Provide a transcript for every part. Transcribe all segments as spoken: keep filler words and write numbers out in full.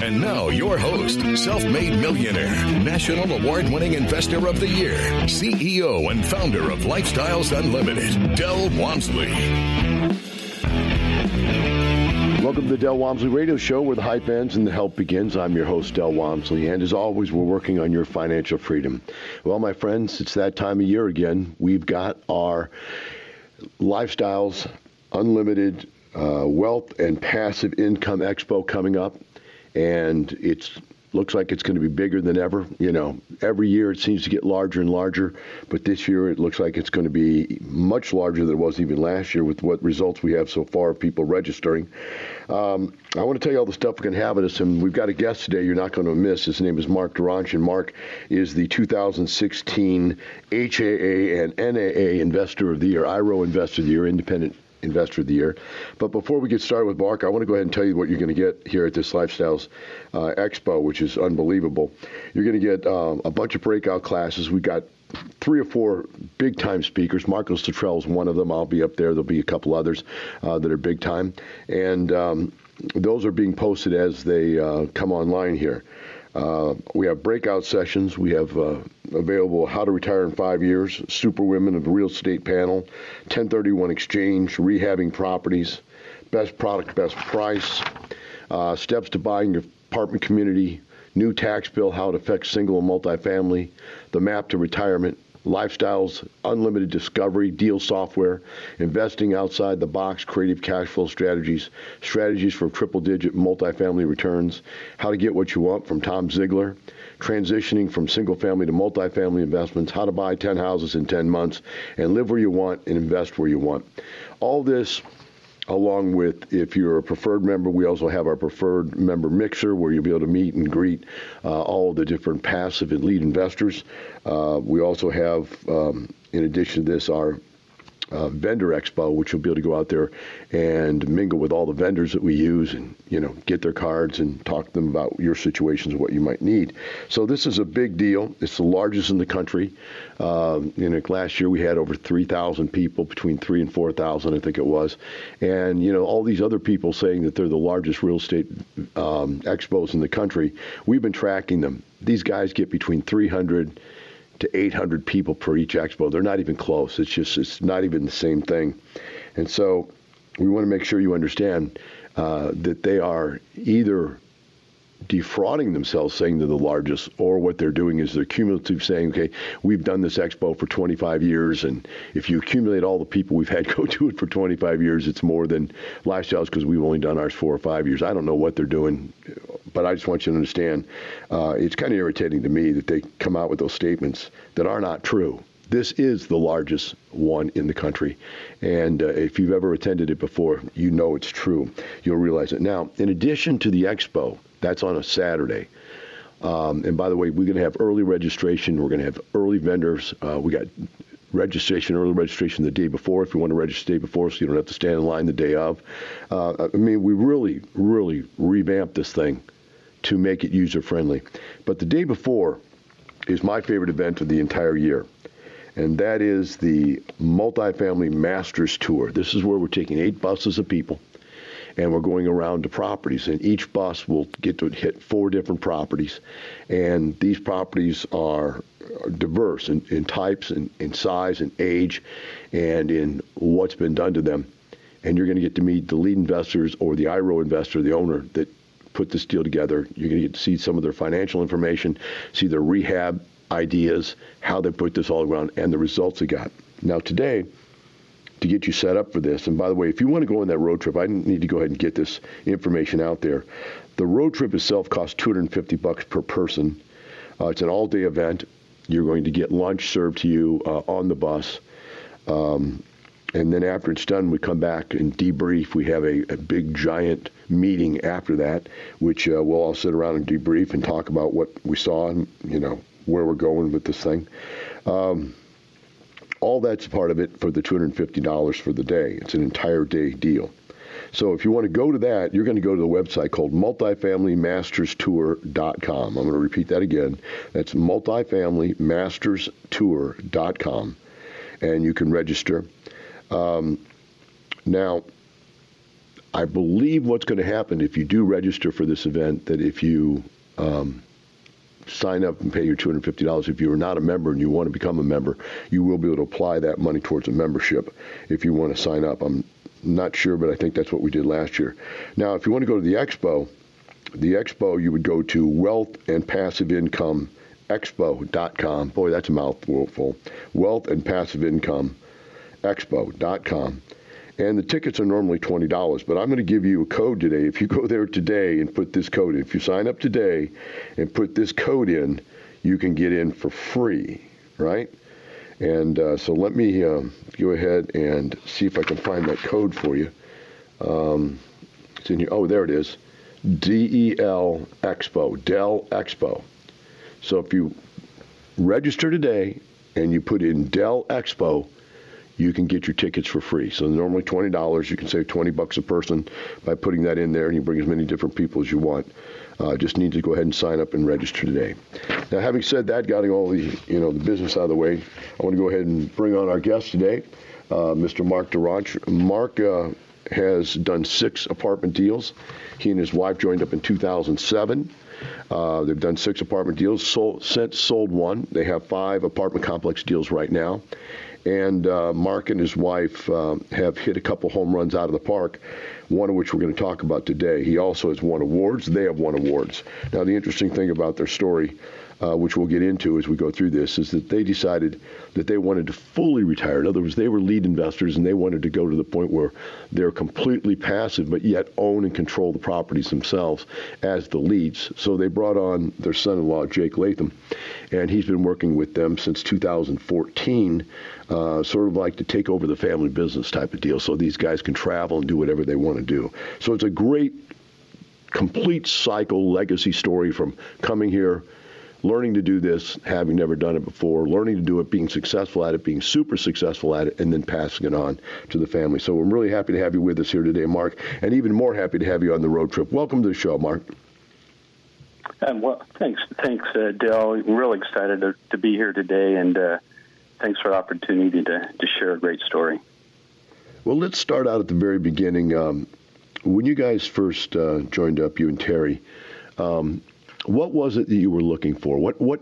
And now, your host, self-made millionaire, national award-winning investor of the year, C E O and founder of Lifestyles Unlimited, Del Walmsley. Welcome to the Del Walmsley Radio Show, where the hype ends and the help begins. I'm your host, Del Walmsley, and as always, we're working on your financial freedom. Well, my friends, it's that time of year again. We've got our Lifestyles Unlimited uh, Wealth and Passive Income Expo coming up. And it looks like it's going to be bigger than ever. You know, every year it seems to get larger and larger, but this year it looks like it's going to be much larger than it was even last year with what results we have so far of people registering. Um, I want to tell you all the stuff we're going to have at us, and we've got a guest today you're not going to miss. His name is Mark Duranch, and Mark is the two thousand sixteen H A A and N A A Investor of the Year, I R O Investor of the Year, Independent Investor of the Year. But before we get started with Mark, I want to go ahead and tell you what you're going to get here at this Lifestyles uh, Expo, which is unbelievable. You're going to get um, a bunch of breakout classes. We've got three or four big-time speakers. Marcos Cottrell is one of them. I'll be up there. There'll be a couple others uh, that are big-time. And um, those are being posted as they uh, come online here. Uh, we have breakout sessions. We have uh, available How to Retire in Five Years, Super Women of the Real Estate Panel, ten thirty-one Exchange, Rehabbing Properties, Best Product, Best Price, uh, Steps to Buying Your Apartment Community, New Tax Bill, How It Affects Single and Multifamily, The Map to Retirement, Lifestyles, Unlimited Discovery, Deal Software, Investing Outside the Box, Creative Cash Flow Strategies, Strategies for Triple-Digit Multifamily Returns, How to Get What You Want from Tom Ziegler, Transitioning from Single-Family to Multifamily Investments, How to Buy ten Houses in ten Months, and Live Where You Want and Invest Where You Want. All this, along with, if you're a preferred member, we also have our preferred member mixer where you'll be able to meet and greet uh, all the different passive and lead investors. Uh, we also have, um, in addition to this, our uh, vendor expo, which you'll be able to go out there and mingle with all the vendors that we use and, you know, get their cards and talk to them about your situations and what you might need. So this is a big deal. It's the largest in the country. Uh, you know, last year we had over three thousand people, between three and four thousand, I think it was. And, you know, all these other people saying that they're the largest real estate um, expos in the country, we've been tracking them. These guys get between three hundred to eight hundred people per each expo. They're not even close. It's just, it's not even the same thing. And so we want to make sure you understand uh, that they are either defrauding themselves saying they're the largest, or what they're doing is they're cumulative saying, okay, we've done this expo for twenty-five years, and if you accumulate all the people we've had go to it for twenty-five years, it's more than Lifestyles because we've only done ours four or five years. I don't know what they're doing, but I just want you to understand uh, it's kind of irritating to me that they come out with those statements that are not true. This is the largest one in the country, and uh, if you've ever attended it before, you know it's true. You'll realize it. Now, in addition to the expo, that's on a Saturday. Um, and by the way, we're going to have early registration. We're going to have early vendors. Uh, we got registration, early registration the day before if you want to register the day before so you don't have to stand in line the day of. Uh, I mean, we really, really revamped this thing to make it user-friendly. But the day before is my favorite event of the entire year, and that is the Multifamily Masters Tour. This is where we're taking eight buses of people, and we're going around to properties, and each bus will get to hit four different properties, and these properties are diverse in, in types and in size and age and in what's been done to them, and you're going to get to meet the lead investors or the I R O investor, the owner that put this deal together. You're going to get to see some of their financial information, see their rehab ideas, how they put this all around, and the results they got. Now today, to get you set up for this. And by the way, if you want to go on that road trip, I need to go ahead and get this information out there. The road trip itself costs two hundred fifty bucks per person. Uh, it's an all-day event. You're going to get lunch served to you uh, on the bus. Um, and then after it's done, we come back and debrief. We have a, a big, giant meeting after that, which uh, we'll all sit around and debrief and talk about what we saw and, you know, where we're going with this thing. Um, all that's part of it for the two hundred fifty dollars for the day. It's an entire day deal. So if you want to go to that, you're going to go to the website called multifamily masters tour dot com. I'm going to repeat that again. That's multifamily masters tour dot com, and you can register. Um, now, I believe what's going to happen if you do register for this event, that if you um, sign up and pay your two hundred fifty dollars, if you are not a member and you want to become a member, you will be able to apply that money towards a membership if you want to sign up. I'm not sure, but I think that's what we did last year. Now, if you want to go to the expo, the expo, you would go to wealth and passive income expo dot com. Boy, that's a mouthful. wealth and passive income expo dot com. And the tickets are normally twenty dollars, but I'm going to give you a code today. If you go there today and put this code in, if you sign up today and put this code in, you can get in for free, right? And uh, so let me um, go ahead and see if I can find that code for you. Um, it's in here. Oh, there it is. D E L Expo, Del Expo. So if you register today and you put in Del Expo, you can get your tickets for free. So normally twenty dollars, you can save twenty bucks a person by putting that in there, and you bring as many different people as you want. Uh, just need to go ahead and sign up and register today. Now, having said that, getting all the you know the business out of the way, I want to go ahead and bring on our guest today, uh, Mister Mark Duranch. Mark uh, has done six apartment deals. He and his wife joined up in two thousand seven. Uh, they've done six apartment deals, sold, since sold one. They have five apartment complex deals right now. And uh, Mark and his wife uh, have hit a couple home runs out of the park, one of which we're going to talk about today. He also has won awards. They have won awards. Now, the interesting thing about their story, uh, which we'll get into as we go through this, is that they decided that they wanted to fully retire. In other words, they were lead investors, and they wanted to go to the point where they're completely passive, but yet own and control the properties themselves as the leads. So they brought on their son-in-law, Jake Latham, and he's been working with them since two thousand fourteen, uh, sort of like to take over the family business type of deal. So these guys can travel and do whatever they want to do. So it's a great, complete cycle legacy story from coming here, learning to do this, having never done it before, learning to do it, being successful at it, being super successful at it, and then passing it on to the family. So I'm really happy to have you with us here today, Mark, and even more happy to have you on the road trip. Welcome to the show, Mark. Um, well, thanks, thanks, uh, Del. I'm really excited to, to be here today, and uh, thanks for the opportunity to, to share a great story. Well, let's start out at the very beginning. Um, when you guys first uh, joined up, you and Terry, um, what was it that you were looking for? What what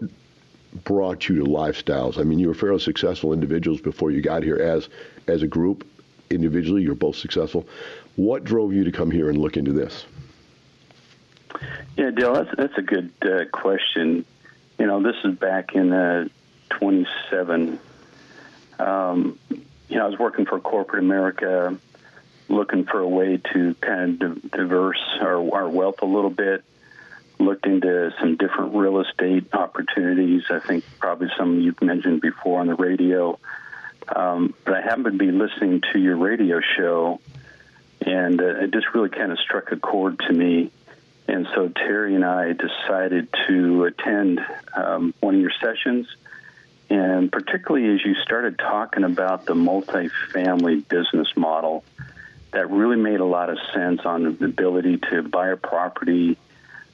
brought you to Lifestyles? I mean, you were fairly successful individuals before you got here as as a group. Individually, you're both successful. What drove you to come here and look into this? Yeah, Dale, that's, that's a good uh, question. You know, this is back in uh, twenty-seven. Um, you know, I was working for corporate America, looking for a way to kind of di- diverse our, our wealth a little bit. Looked into some different real estate opportunities. I think probably some you've mentioned before on the radio. Um, but I happened to be listening to your radio show, and uh, it just really kind of struck a chord to me. And so Terry and I decided to attend um, one of your sessions. And particularly as you started talking about the multifamily business model, that really made a lot of sense on the ability to buy a property,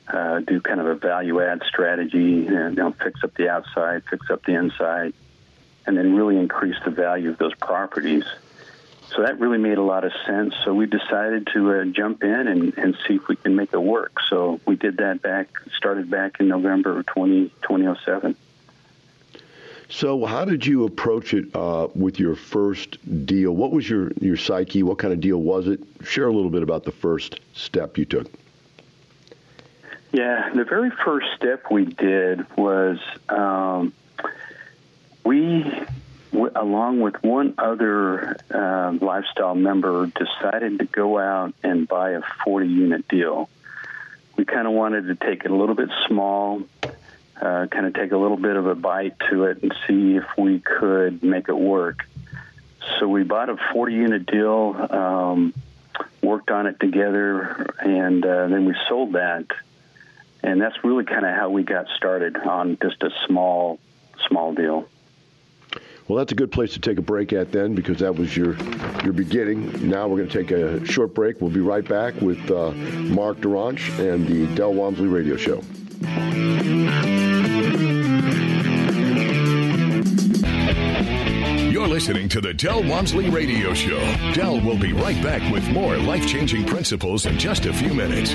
Uh, do kind of a value-add strategy, and you know, fix up the outside, fix up the inside, and then really increase the value of those properties. So that really made a lot of sense. So we decided to uh, jump in and, and see if we can make it work. So we did that back, started back in November of twenty oh seven. So how did you approach it uh, with your first deal? What was your, your psyche? What kind of deal was it? Share a little bit about the first step you took. Yeah, the very first step we did was um, we, w- along with one other uh, lifestyle member, decided to go out and buy a forty-unit deal. We kind of wanted to take it a little bit small, uh, kind of take a little bit of a bite to it and see if we could make it work. So we bought a forty-unit deal, um, worked on it together, and uh, then we sold that. And that's really kind of how we got started on just a small, small deal. Well, that's a good place to take a break at then, because that was your your beginning. Now we're going to take a short break. We'll be right back with uh, Mark Duranch and the Del Walmsley Radio Show. You're listening to the Del Walmsley Radio Show. Del will be right back with more life-changing principles in just a few minutes.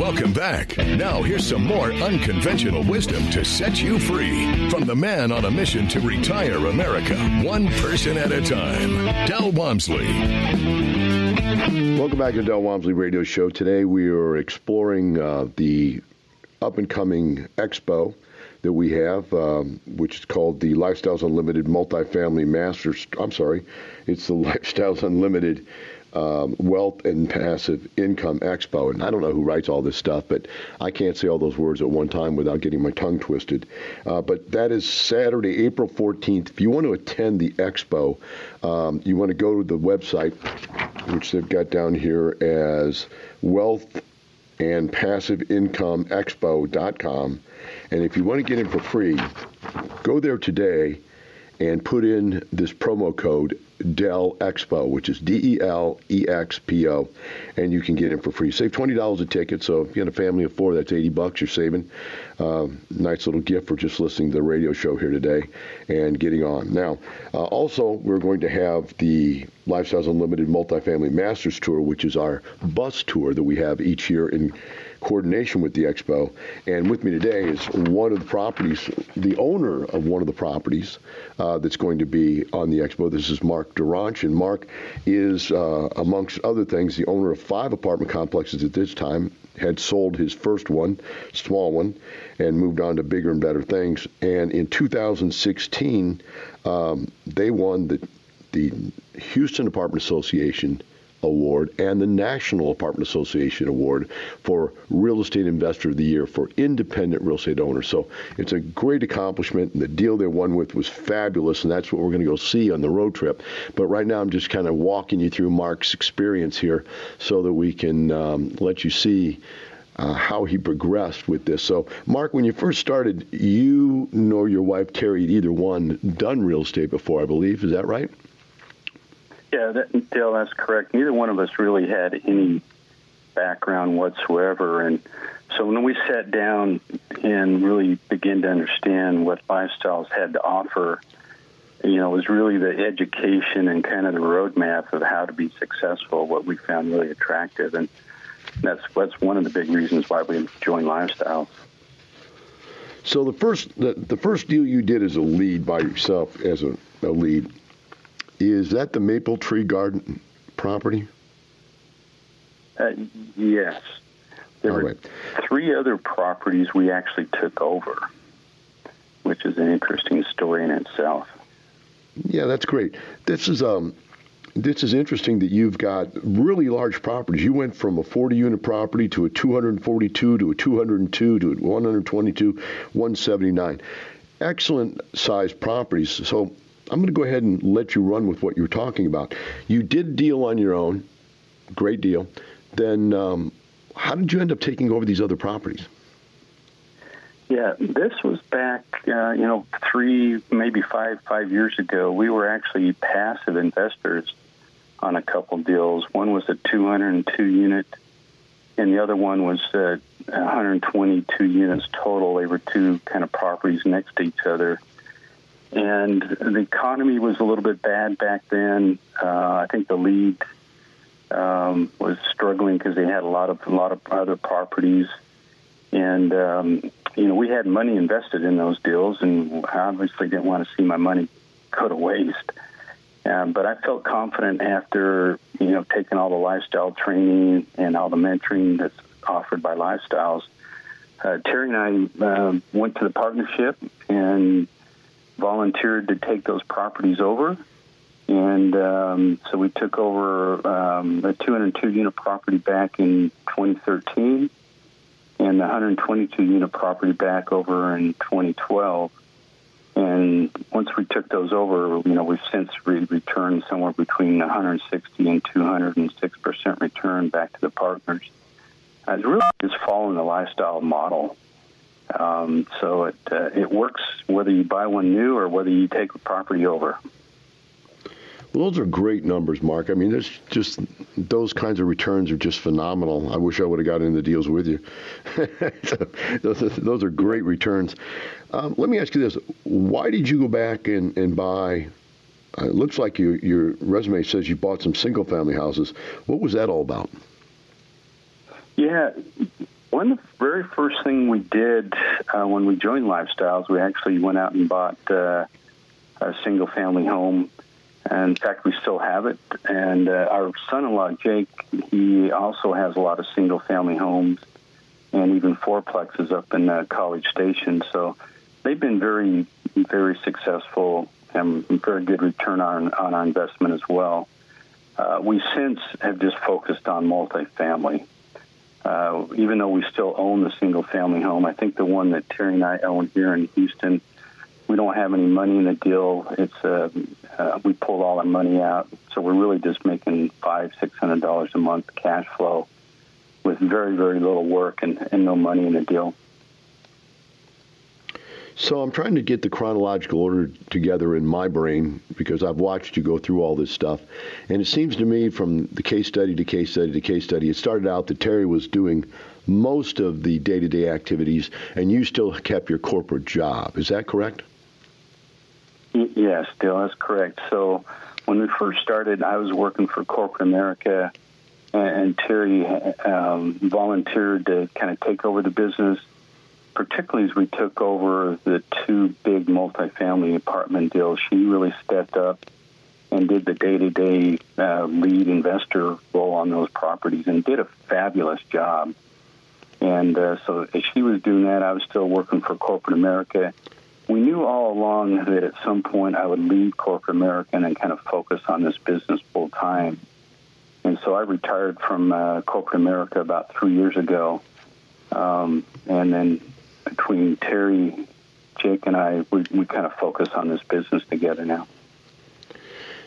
Welcome back. Now here's some more unconventional wisdom to set you free from the man on a mission to retire America, one person at a time, Del Walmsley. Welcome back to the Del Walmsley Radio Show. Today we are exploring uh, the up-and-coming expo that we have, um, which is called the Lifestyles Unlimited Multifamily Masters. I'm sorry, it's the Lifestyles Unlimited Um, Wealth and Passive Income Expo. And I don't know who writes all this stuff, but I can't say all those words at one time without getting my tongue twisted. Uh, but that is Saturday, April fourteenth. If you want to attend the expo, um, you want to go to the website, which they've got down here as wealth and passive income expo dot com. And if you want to get in for free, go there today and put in this promo code Del Expo, which is D E L E X P O, and you can get in for free. Save twenty dollars a ticket, so if you have a family of four, that's eighty bucks you're saving. Um, nice little gift for just listening to the radio show here today and getting on. Now, uh, also, we're going to have the Lifestyles Unlimited Multifamily Masters Tour, which is our bus tour that we have each year in coordination with the expo. And with me today is one of the properties, the owner of one of the properties uh, that's going to be on the expo. This is Mark Duranch, and Mark is, uh, amongst other things, the owner of five apartment complexes at this time, had sold his first one, small one, and moved on to bigger and better things. And in two thousand sixteen, um, they won the the Houston Apartment Association Award and the National Apartment Association Award for Real Estate Investor of the Year for independent real estate owners. So it's a great accomplishment, and the deal they won with was fabulous, and that's what we're going to go see on the road trip. But right now I'm just kind of walking you through Mark's experience here so that we can um, let you see Uh, how he progressed with this. So, Mark, when you first started, you nor your wife, Terry, had either one done real estate before, I believe. Is that right? Yeah, that, Dale, that's correct. Neither one of us really had any background whatsoever. And so when we sat down and really began to understand what Lifestyles had to offer, you know, it was really the education and kind of the roadmap of how to be successful, what we found really attractive. And That's that's one of the big reasons why we joined Lifestyles. So the first the, the first deal you did as a lead by yourself, as a, a lead, is that the Maple Tree Garden property? Uh, yes. There All were right. three other properties we actually took over, which is an interesting story in itself. Yeah, that's great. This is um. This is interesting that you've got really large properties. You went from a forty-unit property to a two hundred forty-two, to a two hundred two, to a one hundred twenty-two, one hundred seventy-nine. Excellent-sized properties. So I'm going to go ahead and let you run with what you're talking about. You did a deal on your own, great deal. Then um, how did you end up taking over these other properties? Yeah, this was back, uh, you know, three, maybe five, five years ago. We were actually passive investors on a couple deals. One was a two hundred two unit, and the other one was uh, one hundred twenty-two units total. They were two kind of properties next to each other. And the economy was a little bit bad back then. Uh, I think the lead um, was struggling because they had a lot of a lot of other properties. And, um, you know, we had money invested in those deals, and I obviously didn't want to see my money go to waste. Um, but I felt confident after, you know, taking all the lifestyle training and all the mentoring that's offered by Lifestyles, uh, Terry and I uh, went to the partnership and volunteered to take those properties over. And um, so we took over um, a two hundred two unit property back in twenty thirteen and the one hundred twenty-two unit property back over in twenty twelve. And once we took those over, you know, we've since re- returned somewhere between one hundred sixty and two hundred six percent return back to the partners. Uh, it's really just following the lifestyle model. Um, so it uh, it works whether you buy one new or whether you take the property over. Well, those are great numbers, Mark. I mean, there's just those kinds of returns are just phenomenal. I wish I would have got into deals with you. those, are, those are great returns. Um, let me ask you this. Why did you go back and, and buy, uh, it looks like your, your resume says you bought some single-family houses. What was that all about? Yeah, one of the very first thing we did uh, when we joined Lifestyles, we actually went out and bought uh, a single-family home. And in fact, we still have it. And uh, our son-in-law, Jake, he also has a lot of single-family homes and even fourplexes up in uh, College Station. So they've been very, very successful and very good return on, on our investment as well. Uh, we since have just focused on multifamily. Uh, even though we still own the single-family home, I think the one that Terry and I own here in Houston, we don't have any money in the deal. It's uh, uh, we pull all our money out, so we're really just making five, six hundred dollars a month cash flow with very, very little work and, and no money in the deal. So I'm trying to get the chronological order together in my brain because I've watched you go through all this stuff, and it seems to me from the case study to case study to case study, it started out that Terry was doing most of the day-to-day activities, and you still kept your corporate job. Is that correct? Yes, Dale, that's correct. So when we first started, I was working for Corporate America, and Terry um, volunteered to kind of take over the business, particularly as we took over the two big multifamily apartment deals. She really stepped up and did the day-to-day uh, lead investor role on those properties and did a fabulous job. And uh, so as she was doing that, I was still working for Corporate America. We knew all along that at some point I would leave Corporate America and kind of focus on this business full time. And so I retired from uh, Corporate America about three years ago. Um, and then between Terry, Jake, and I, we, we kind of focus on this business together now.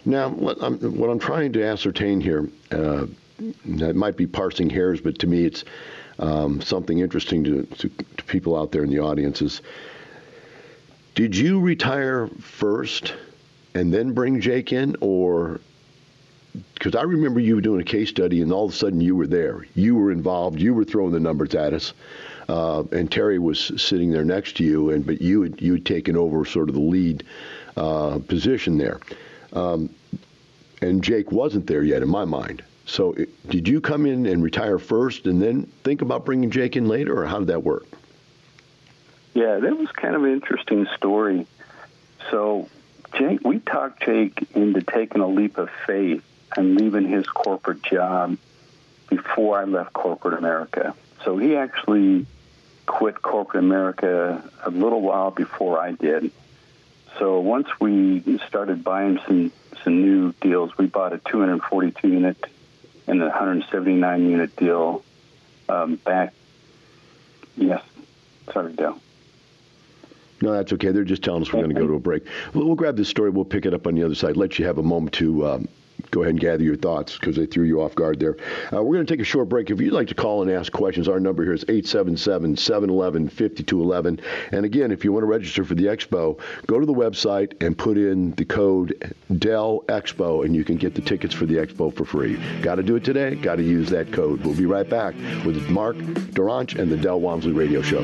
Now, what I'm, what I'm trying to ascertain here, uh, it might be parsing hairs, but to me it's um, something interesting to, to, to people out there in the audience is, did you retire first and then bring Jake in? Or, because I remember you were doing a case study and all of a sudden you were there. You were involved. You were throwing the numbers at us. Uh, and Terry was sitting there next to you, and but you had, you had taken over sort of the lead uh, position there. Um, and Jake wasn't there yet in my mind. So it, did you come in and retire first and then think about bringing Jake in later, or how did that work? Yeah, that was kind of an interesting story. So, Jake, we talked Jake into taking a leap of faith and leaving his corporate job before I left Corporate America. So he actually quit Corporate America a little while before I did. So once we started buying some, some new deals, we bought a two hundred forty-two unit and a one hundred seventy-nine unit deal um, back. Yes, sorry, Dale. No, that's okay. They're just telling us we're going to go to a break. We'll, we'll grab this story. We'll pick it up on the other side. Let you have a moment to um, go ahead and gather your thoughts because they threw you off guard there. Uh, we're going to take a short break. If you'd like to call and ask questions, our number here is eight seven seven, seven one one, five two one one. And again, if you want to register for the expo, go to the website and put in the code Del Expo, and you can get the tickets for the expo for free. Got to do it today. Got to use that code. We'll be right back with Mark Duranch and the Del Walmsley Radio Show.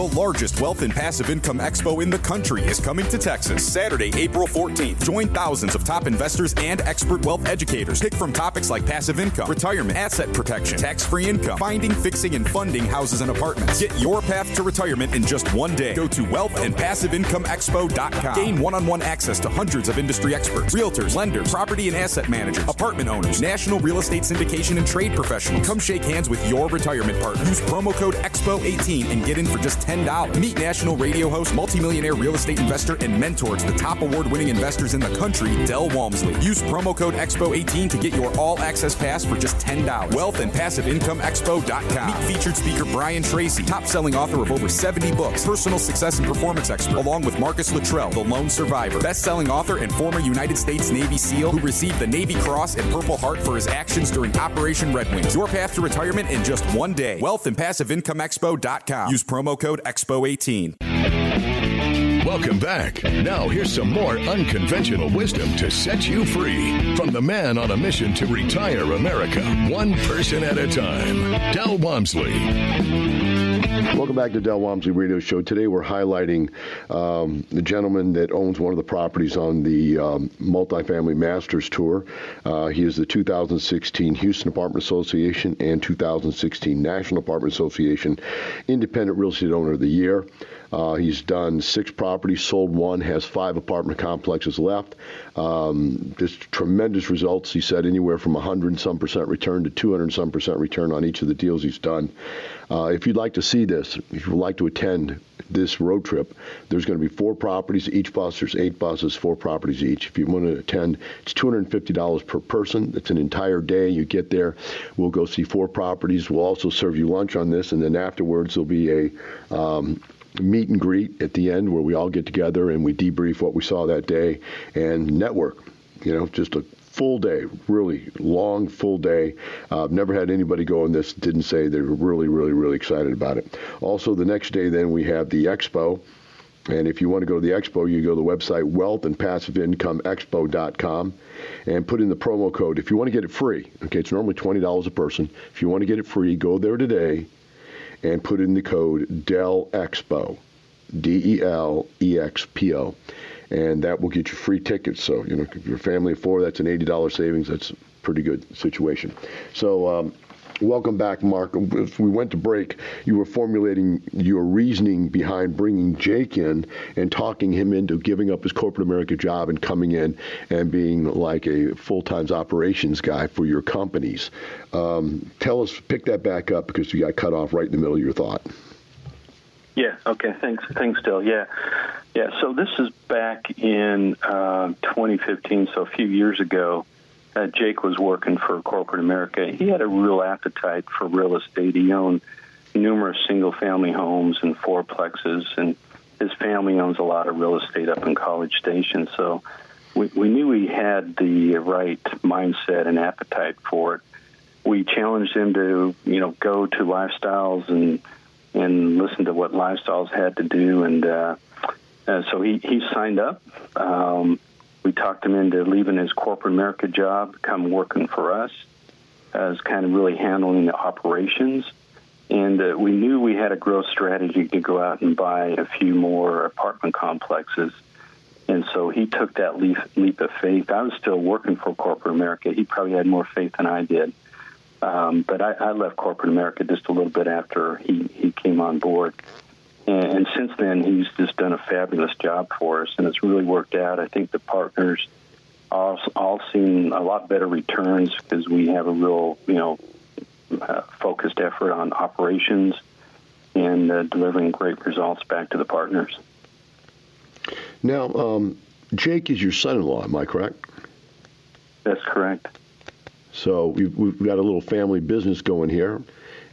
The largest wealth and passive income expo in the country is coming to Texas Saturday, April fourteenth. Join thousands of top investors and expert wealth educators. Pick from topics like passive income, retirement, asset protection, tax-free income, finding, fixing, and funding houses and apartments. Get your path to retirement in just one day. Go to wealth and passive income expo dot com. Gain one-on-one access to hundreds of industry experts, realtors, lenders, property and asset managers, apartment owners, national real estate syndication and trade professionals. Come shake hands with your retirement partner. Use promo code expo eighteen and get in for just ten dollars. Meet national radio host, multimillionaire real estate investor, and mentor to the top award-winning investors in the country, Del Walmsley. Use promo code expo eighteen to get your all-access pass for just ten dollars. wealth and passive income expo dot com. Meet featured speaker Brian Tracy, top-selling author of over seventy books, personal success and performance expert, along with Marcus Luttrell, the lone survivor, best-selling author and former United States Navy SEAL who received the Navy Cross and Purple Heart for his actions during Operation Red Wings. Your path to retirement in just one day. wealth and passive income expo dot com. Use promo code expo eighteen. Welcome back. Now here's some more unconventional wisdom to set you free from the man on a mission to retire America, one person at a time, Del Walmsley. Welcome back to Del Walmsley Radio Show. Today we're highlighting um, the gentleman that owns one of the properties on the um, Multifamily Masters Tour. Uh, he is the two thousand sixteen Houston Apartment Association and two thousand sixteen National Apartment Association Independent Real Estate Owner of the Year. Uh, he's done six properties, sold one, has five apartment complexes left. Um, just tremendous results. He said anywhere from one hundred and some percent return to two hundred and some percent return on each of the deals he's done. Uh, if you'd like to see this, if you'd like to attend this road trip, there's going to be four properties each bus. There's eight buses, four properties each. If you want to attend, it's two hundred fifty dollars per person. It's an entire day. You get there. We'll go see four properties. We'll also serve you lunch on this, and then afterwards there'll be a um, meet and greet at the end where we all get together and we debrief what we saw that day and network. You know, just a full day, really long, full day. Uh, I've never had anybody go on this, didn't say they were really, really, really excited about it. Also, the next day then we have the expo. And if you want to go to the expo, you go to the website wealth and passive income expo dot com and put in the promo code. If you want to get it free, okay, it's normally twenty dollars a person. If you want to get it free, go there today and put in the code DELEXPO, D E L E X P O, and that will get you free tickets. So, you know, if you're a family of four, that's an eighty dollars savings. That's a pretty good situation. So, um, welcome back, Mark. If we went to break, you were formulating your reasoning behind bringing Jake in and talking him into giving up his corporate America job and coming in and being like a full-time operations guy for your companies. Um, tell us, pick that back up because you got cut off right in the middle of your thought. Yeah, okay, thanks, thanks, Del. Yeah, yeah. So this is back in uh, twenty fifteen, so a few years ago. Uh, Jake was working for Corporate America. He had a real appetite for real estate. He owned numerous single-family homes and fourplexes, and his family owns a lot of real estate up in College Station. So we, we knew he had the right mindset and appetite for it. We challenged him to, you know, go to Lifestyles and and listen to what Lifestyles had to do. And uh, uh, so he, he signed up. Um, We talked him into leaving his corporate America job, come working for us, as kind of really handling the operations. And uh, we knew we had a growth strategy to go out and buy a few more apartment complexes. And so he took that leap, leap of faith. I was still working for corporate America. He probably had more faith than I did. Um, but I, I left corporate America just a little bit after he, he came on board. And since then, he's just done a fabulous job for us, and it's really worked out. I think the partners all, all seen a lot better returns because we have a real, you know, uh, focused effort on operations and uh, delivering great results back to the partners. Now, um, Jake is your son-in-law, am I correct? That's correct. So we've, we've got a little family business going here.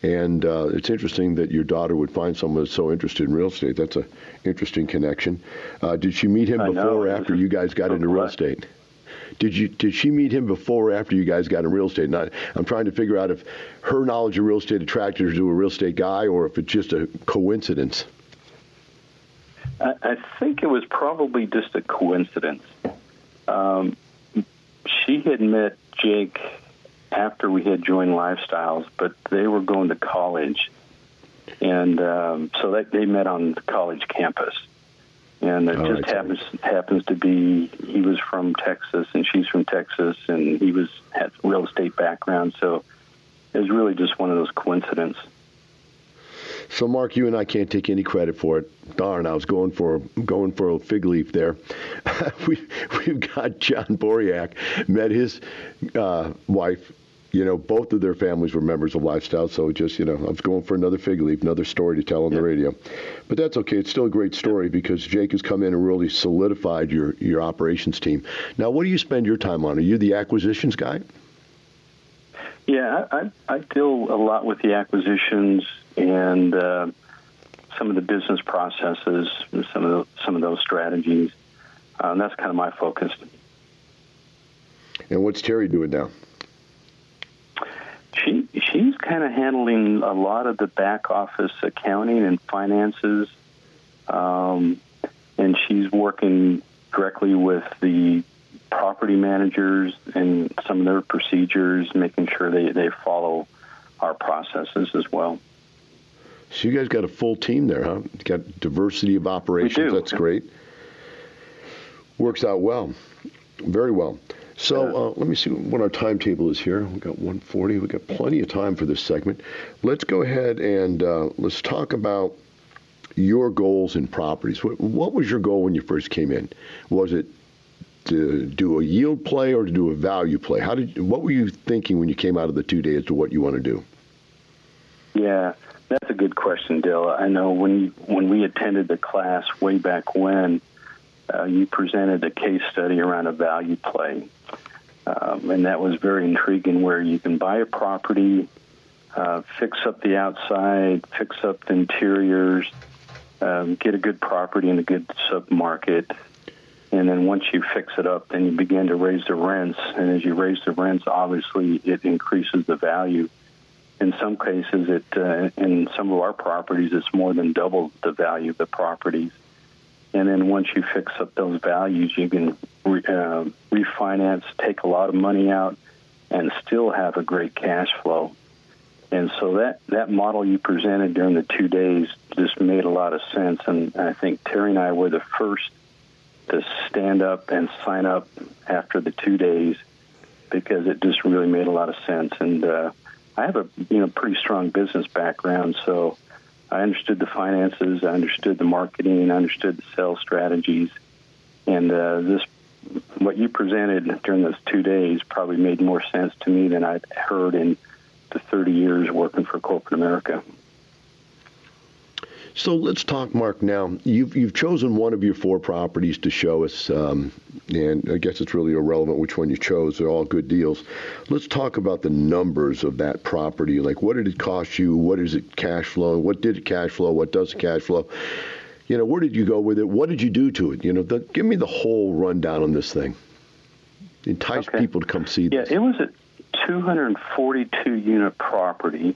And uh, it's interesting that your daughter would find someone that's so interested in real estate. That's an interesting connection. Uh, did she meet him I before know. Or after you guys got oh, into real estate? Did you did she meet him before or after you guys got into real estate? And I, I'm trying to figure out if her knowledge of real estate attracted her to a real estate guy or if it's just a coincidence. I, I think it was probably just a coincidence. Um, she had met Jake after we had joined Lifestyles, but they were going to college. And um, so that they met on the college campus. And it oh, just happens happens to be he was from Texas and she's from Texas, and he was had a real estate background. So it was really just one of those coincidences. So, Mark, you and I can't take any credit for it. Darn, I was going for going for a fig leaf there. we, we've got John Boryak, met his uh, wife. You know, both of their families were members of Lifestyle, so just, you know, I was going for another fig leaf, another story to tell on yeah. the radio. But that's okay. It's still a great story because Jake has come in and really solidified your, your operations team. Now, what do you spend your time on? Are you the acquisitions guy? Yeah, I, I deal a lot with the acquisitions and uh, some of the business processes, and some of the, some of those strategies. Uh, and that's kind of my focus. And what's Terry doing now? She she's kind of handling a lot of the back office accounting and finances, um, and she's working directly with the property managers and some of their procedures, making sure they, they follow our processes as well. So you guys got a full team there, huh? You got diversity of operations. We do. That's great. Works out well, very well. So uh, let me see what our timetable is here. We've got one forty. We've got plenty of time for this segment. Let's go ahead and uh, let's talk about your goals in properties. What, what was your goal when you first came in? Was it to do a yield play or to do a value play? How did what were you thinking when you came out of the two days to what you want to do? Yeah, that's a good question, Dale. I know when when we attended the class way back when, uh, you presented a case study around a value play, um, and that was very intriguing. Where you can buy a property, uh, fix up the outside, fix up the interiors, um, get a good property in a good submarket. And then once you fix it up, then you begin to raise the rents. And as you raise the rents, obviously it increases the value. In some cases, it uh, in some of our properties, it's more than double the value of the properties. And then once you fix up those values, you can re- uh, refinance, take a lot of money out, and still have a great cash flow. And so that, that model you presented during the two days just made a lot of sense. And I think Terry and I were the first to stand up and sign up after the two days because it just really made a lot of sense. And uh, I have a you know pretty strong business background, so I understood the finances, I understood the marketing, I understood the sales strategies, and uh, this what you presented during those two days probably made more sense to me than I'd heard in the thirty years working for corporate America. So let's talk, Mark, now. You've, you've chosen one of your four properties to show us, um, and I guess it's really irrelevant which one you chose. They're all good deals. Let's talk about the numbers of that property. Like, what did it cost you? What is it cash flow? What did it cash flow? What does it cash flow? You know, where did you go with it? What did you do to it? You know, the, give me the whole rundown on this thing. Entice okay. people to come see yeah, this. Yeah, it was a two forty-two unit property.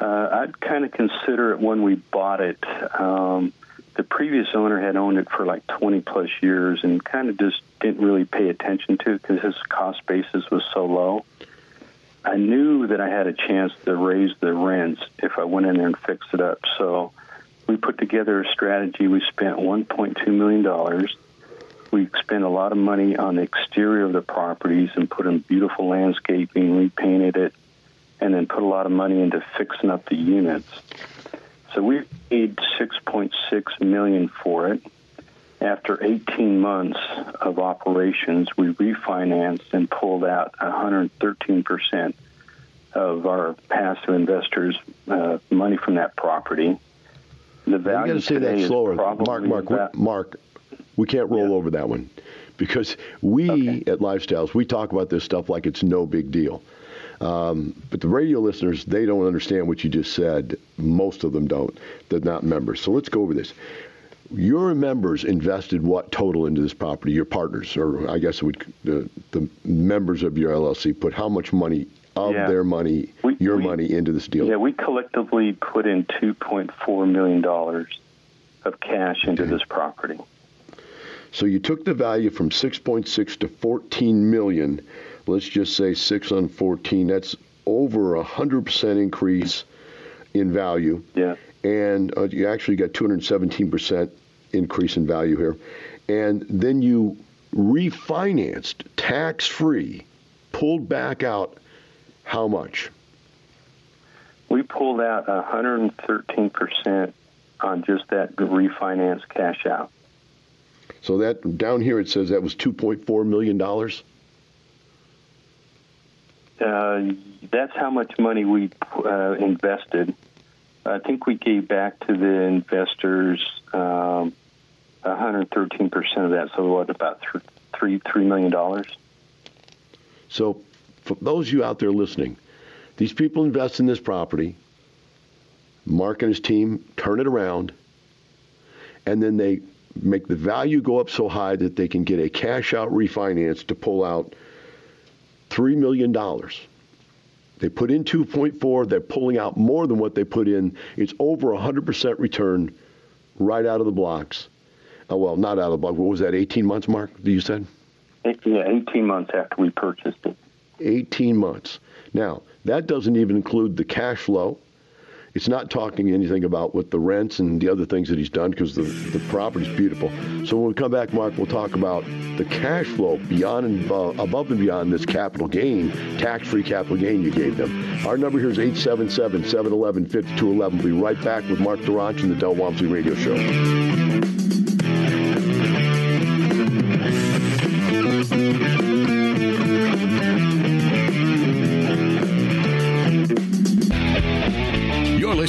Uh, I'd kind of consider it when we bought it. Um, the previous owner had owned it for like twenty plus years and kind of just didn't really pay attention to it because his cost basis was so low. I knew that I had a chance to raise the rents if I went in there and fixed it up. So we put together a strategy. We spent one point two million dollars. We spent a lot of money on the exterior of the properties and put in beautiful landscaping, repainted it, and then put a lot of money into fixing up the units. So we paid six point six million dollars for it. After eighteen months of operations, we refinanced and pulled out one hundred thirteen percent of our passive investors' uh, money from that property. The value today that is slower. probably Mark, Mark, about- we, Mark, we can't roll yeah. over that one because we okay. at Lifestyles, we talk about this stuff like it's no big deal. Um, but the radio listeners, they don't understand what you just said. Most of them don't. They're not members. So let's go over this. Your members invested what total into this property? Your partners, or I guess it would, uh, the members of your L L C put how much money of yeah. their money, we, your we, money, into this deal? Yeah, we collectively put in two point four million dollars of cash into okay. this property. So you took the value from six point six to fourteen million. Let's just say six on fourteen. That's over a one hundred percent increase in value. Yeah. And uh, you actually got two hundred seventeen percent increase in value here. And then you refinanced tax-free, pulled back out how much? We pulled out one hundred thirteen percent on just that refinance cash out. So that down here it says that was two point four million dollars? Uh, that's how much money we uh, invested. I think we gave back to the investors um, one hundred thirteen percent of that, so what, about three, three million dollars? So, for those of you out there listening, these people invest in this property. Mark and his team turn it around, and then they make the value go up so high that they can get a cash-out refinance to pull out three million dollars. They put in two point four, they're pulling out more than what they put in. It's over one hundred percent return right out of the blocks. Oh, well, not out of the block. What was that, eighteen months, Mark, you said? Yeah, eighteen months after we purchased it. eighteen months. Now, that doesn't even include the cash flow. It's not talking anything about what the rents and the other things that he's done, because the, the property's beautiful. So when we come back, Mark, we'll talk about the cash flow beyond and above, above and beyond this capital gain, tax-free capital gain you gave them. Our number here is eight seven seven, seven one one, five two one one. We'll be right back with Mark Duranch and the Del Walmsley Radio Show.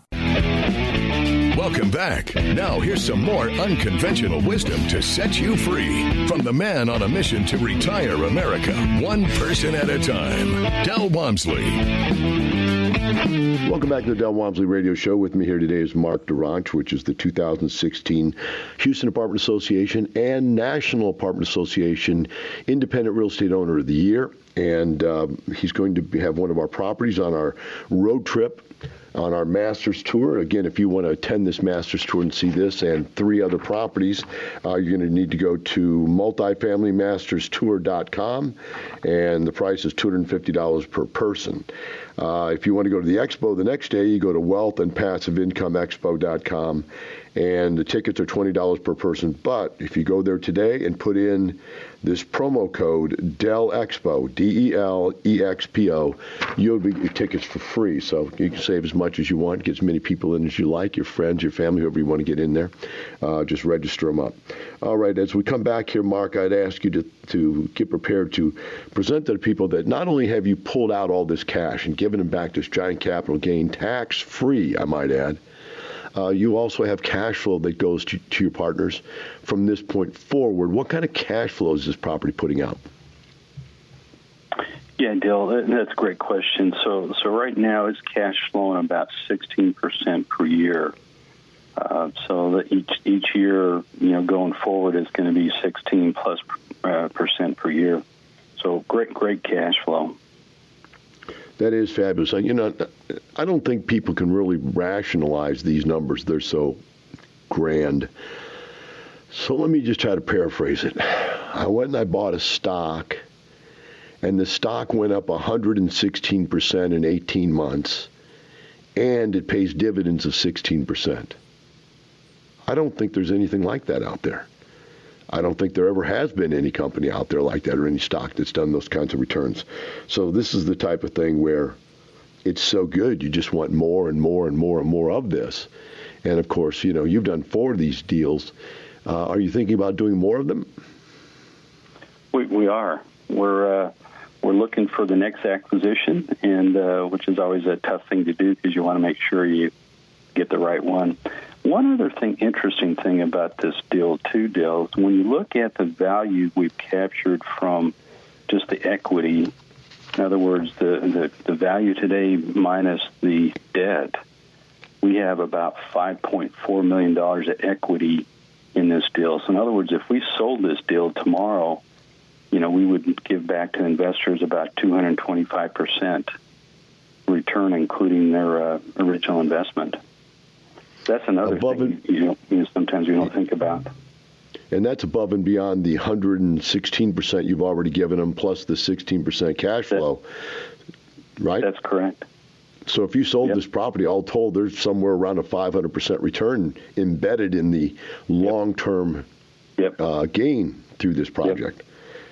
Welcome back. Now here's some more unconventional wisdom to set you free from the man on a mission to retire America, one person at a time, Del Walmsley. Welcome back to the Del Walmsley Radio Show. With me here today is Mark Duranch, which is the two thousand sixteen Houston Apartment Association and National Apartment Association Independent Real Estate Owner of the Year. And um, he's going to have one of our properties on our road trip, on our Masters Tour. Again, if you want to attend this Masters Tour and see this and three other properties, uh, you're going to need to go to multifamily masters tour dot com, and the price is two hundred fifty dollars per person. Uh, if you want to go to the expo the next day, you go to wealth and passive income expo dot com, and the tickets are twenty dollars per person. But if you go there today and put in this promo code DELEXPO, D E L E X P O, you'll get tickets for free. So you can save as much as you want, get as many people in as you like, your friends, your family, whoever you want to get in there. Uh, just register them up. All right, as we come back here, Mark, I'd ask you to, to get prepared to present to the people that not only have you pulled out all this cash and given them back this giant capital gain, tax-free, I might add, Uh, you also have cash flow that goes to, to your partners from this point forward. What kind of cash flow is this property putting out? Yeah, Dale, that's a great question. So so right now it's cash flowing about sixteen percent per year. Uh, so that each each year, you know, going forward, it's going to be sixteen plus uh, percent per year. So great, great cash flow. That is fabulous. You know, I don't think people can really rationalize these numbers. They're so grand. So let me just try to paraphrase it. I went and I bought a stock, and the stock went up one hundred sixteen percent in eighteen months, and it pays dividends of sixteen percent. I don't think there's anything like that out there. I don't think there ever has been any company out there like that, or any stock that's done those kinds of returns. So this is the type of thing where it's so good, you just want more and more and more and more of this. And, of course, you know, you've done four of these deals. Uh, are you thinking about doing more of them? We, we are. We're uh, we're looking for the next acquisition, and uh, which is always a tough thing to do because you want to make sure you get the right one. One other thing, interesting thing about this deal, two deals, when you look at the value we've captured from just the equity, in other words, the, the, the value today minus the debt, we have about five point four million dollars of equity in this deal. So in other words, if we sold this deal tomorrow, you know, we would give back to investors about two hundred twenty-five percent return, including their uh, original investment. That's another above thing and, you, you know, sometimes you don't think about. And that's above and beyond the one hundred sixteen percent you've already given them, plus the sixteen percent cash flow, that, right? That's correct. So if you sold yep. this property, all told, there's somewhere around a five hundred percent return embedded in the long-term yep. uh, gain through this project.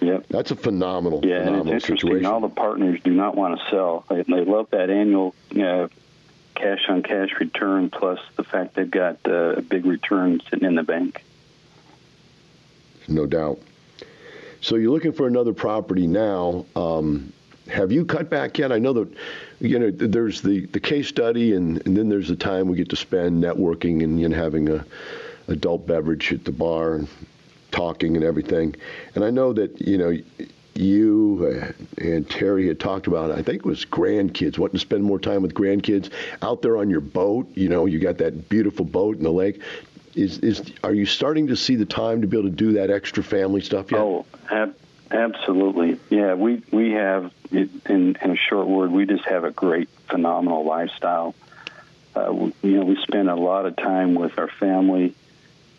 Yep. Yep. That's a phenomenal, yeah, phenomenal and it's interesting. Situation. All the partners do not want to sell. They, they love that annual uh, cash-on-cash return, plus the fact they've got uh, a big return sitting in the bank. No doubt. So you're looking for another property now. Um, have you cut back yet? I know that you know there's the, the case study, and, and then there's the time we get to spend networking and, and having a adult beverage at the bar and talking and everything. And I know that you know you and Terry had talked about, I think it was grandkids, wanting to spend more time with grandkids out there on your boat. You know, you got that beautiful boat in the lake. Is is are you starting to see the time to be able to do that extra family stuff yet? Oh, ab- absolutely. Yeah, we we have, in, in a short word, we just have a great, phenomenal lifestyle. Uh, we, you know, we spend a lot of time with our family.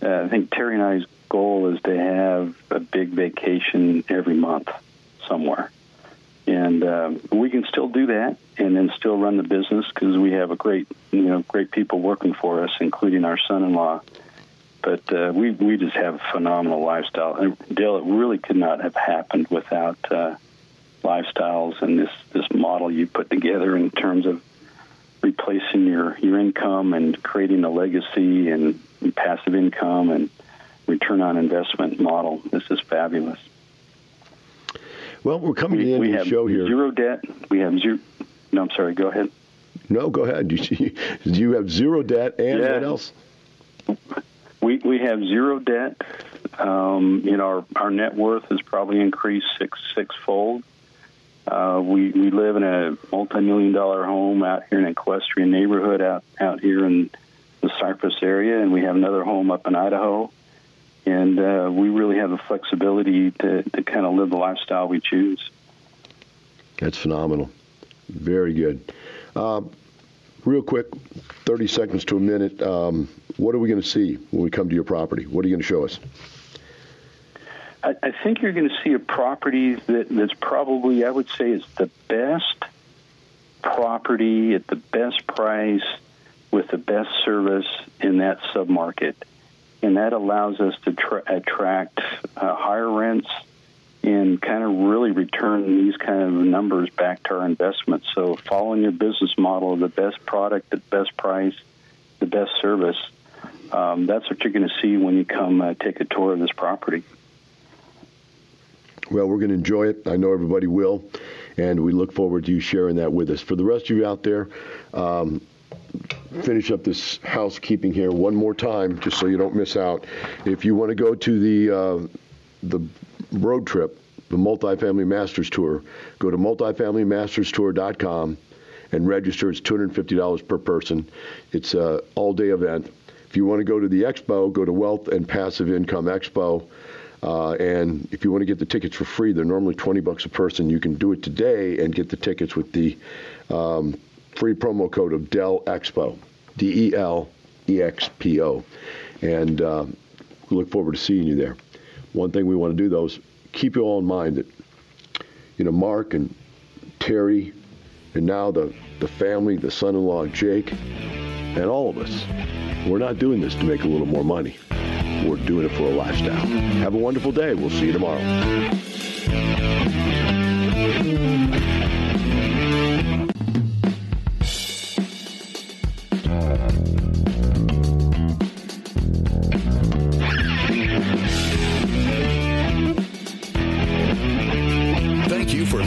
Uh, I think Terry and I's goal is to have a big vacation every month somewhere. And um, we can still do that and then still run the business because we have a great, you know, great people working for us, including our son-in-law. But uh, we we just have a phenomenal lifestyle. And Dale, it really could not have happened without uh, Lifestyles and this, this model you put together in terms of replacing your, your income and creating a legacy and passive income and return on investment model. This is fabulous. Well, we're coming we, to the end of the show here. We have zero debt. We have zero. No, I'm sorry. Go ahead. No, go ahead. You, you have zero debt and yeah. what else? We we have zero debt. Um, you know, our, our net worth has probably increased six sixfold. Uh, we we live in a multi-million dollar home out here in an equestrian neighborhood out, out here in the Cypress area, and we have another home up in Idaho. And uh, we really have the flexibility to, to kind of live the lifestyle we choose. That's phenomenal. Very good. Uh, real quick, thirty seconds to a minute, um, what are we going to see when we come to your property? What are you going to show us? I, I think you're going to see a property that, that's probably, I would say, is the best property at the best price with the best service in that submarket. And that allows us to tra- attract uh, higher rents and kind of really return these kind of numbers back to our investment. So following your business model, the best product, the best price, the best service, um, that's what you're going to see when you come uh, take a tour of this property. Well, we're going to enjoy it. I know everybody will. And we look forward to you sharing that with us. For the rest of you out there, um, finish up this housekeeping here one more time, just so you don't miss out. If you want to go to the uh, the road trip, the Multifamily Masters Tour, go to multifamily masters tour dot com and register. It's two hundred fifty dollars per person. It's an all-day event. If you want to go to the expo, go to Wealth and Passive Income Expo. Uh, and if you want to get the tickets for free, they're normally twenty bucks a person. You can do it today and get the tickets with the um, free promo code of Del Expo, D E L E X P O, and uh, we look forward to seeing you there. One thing we want to do, though, is keep you all in mind that, you know, Mark and Terry, and now the, the family, the son-in-law, Jake, and all of us, we're not doing this to make a little more money. We're doing it for a lifestyle. Have a wonderful day. We'll see you tomorrow.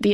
The